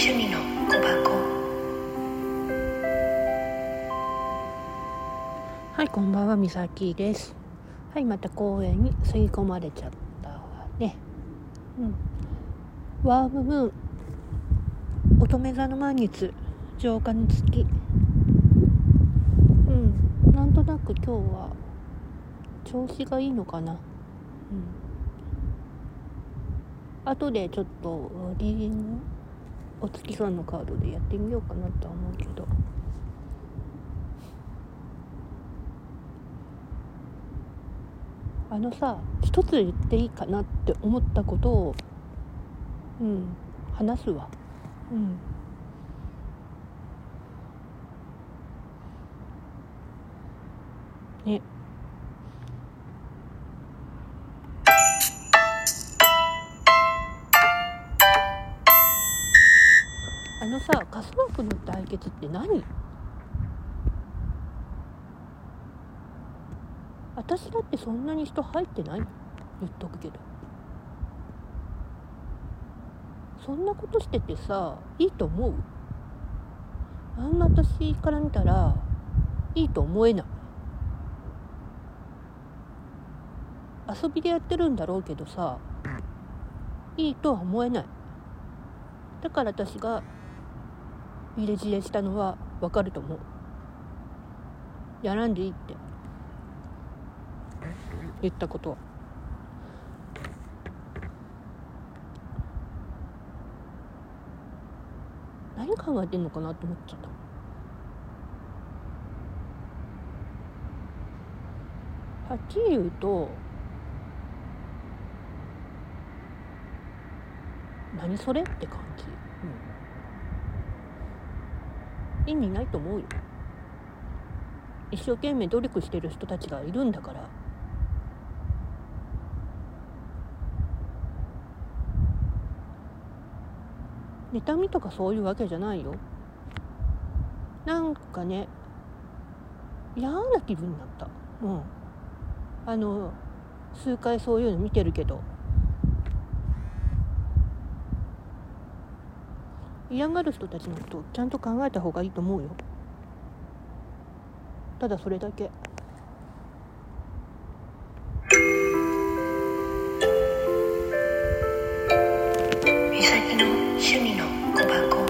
趣味の小箱。はい、こんばんは、みさきです。はい、また公園に吸い込まれちゃったわね。ワームムーン、乙女座の満月、浄化の月。なんとなく今日は調子がいいのかな。後でちょっとリーディング、お月さんのカードでやってみようかなとは思うけど、一つ言っていいかなって思ったことを話すわ。ね。カスワークの対決って何？私だってそんなに人入ってない？言っとくけど、そんなことしててさ、いいと思う？あんな私から見たらいいと思えない。遊びでやってるんだろうけどさ、いいとは思えない。だから私が入れ知恵したのは分かると思う。やらんでいいって言ったことは。何考えてんのかなって思っちゃった。はっきり言うと、何それって感じ。意味ないと思うよ。一生懸命努力してる人たちがいるんだから。妬みとかそういうわけじゃないよ。なんかね、嫌な気分になった。数回そういうの見てるけど、嫌がる人たちのことをちゃんと考えた方がいいと思うよ。ただそれだけ。みさきの趣味の小箱。